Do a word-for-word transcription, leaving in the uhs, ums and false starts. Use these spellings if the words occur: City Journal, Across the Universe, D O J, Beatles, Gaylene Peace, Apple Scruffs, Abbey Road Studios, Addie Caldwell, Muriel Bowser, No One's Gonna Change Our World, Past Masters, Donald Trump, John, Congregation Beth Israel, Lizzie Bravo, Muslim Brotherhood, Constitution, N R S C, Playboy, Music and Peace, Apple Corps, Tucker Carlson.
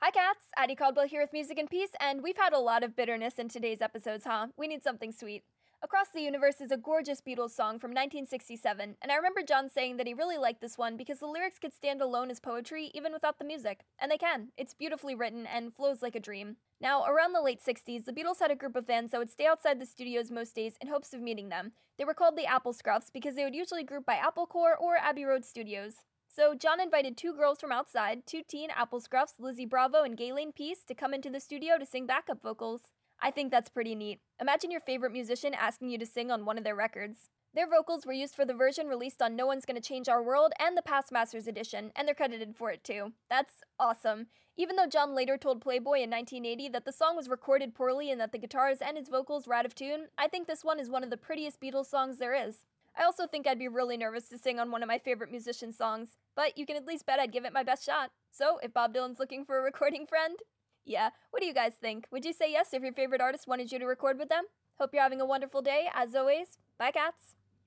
Hi cats, Addie Caldwell here with Music and Peace, and we've had a lot of bitterness in today's episodes, huh? We need something sweet. Across the Universe is a gorgeous Beatles song from nineteen sixty-seven, and I remember John saying that he really liked this one because the lyrics could stand alone as poetry even without the music. And they can. It's beautifully written and flows like a dream. Now, around the late sixties, the Beatles had a group of fans that would stay outside the studios most days in hopes of meeting them. They were called the Apple Scruffs because they would usually group by Apple Corps or Abbey Road Studios. So John invited two girls from outside, two teen Apple Scruffs, Lizzie Bravo and Gaylene Peace, to come into the studio to sing backup vocals. I think that's pretty neat. Imagine your favorite musician asking you to sing on one of their records. Their vocals were used for the version released on No One's Gonna Change Our World and the Past Masters edition, and they're credited for it too. That's awesome. Even though John later told Playboy in nineteen eighty that the song was recorded poorly and that the guitars and his vocals were out of tune, I think this one is one of the prettiest Beatles songs there is. I also think I'd be really nervous to sing on one of my favorite musician's songs, but you can at least bet I'd give it my best shot. So, if Bob Dylan's looking for a recording friend? Yeah, what do you guys think? Would you say yes if your favorite artist wanted you to record with them? Hope you're having a wonderful day. As always, bye cats!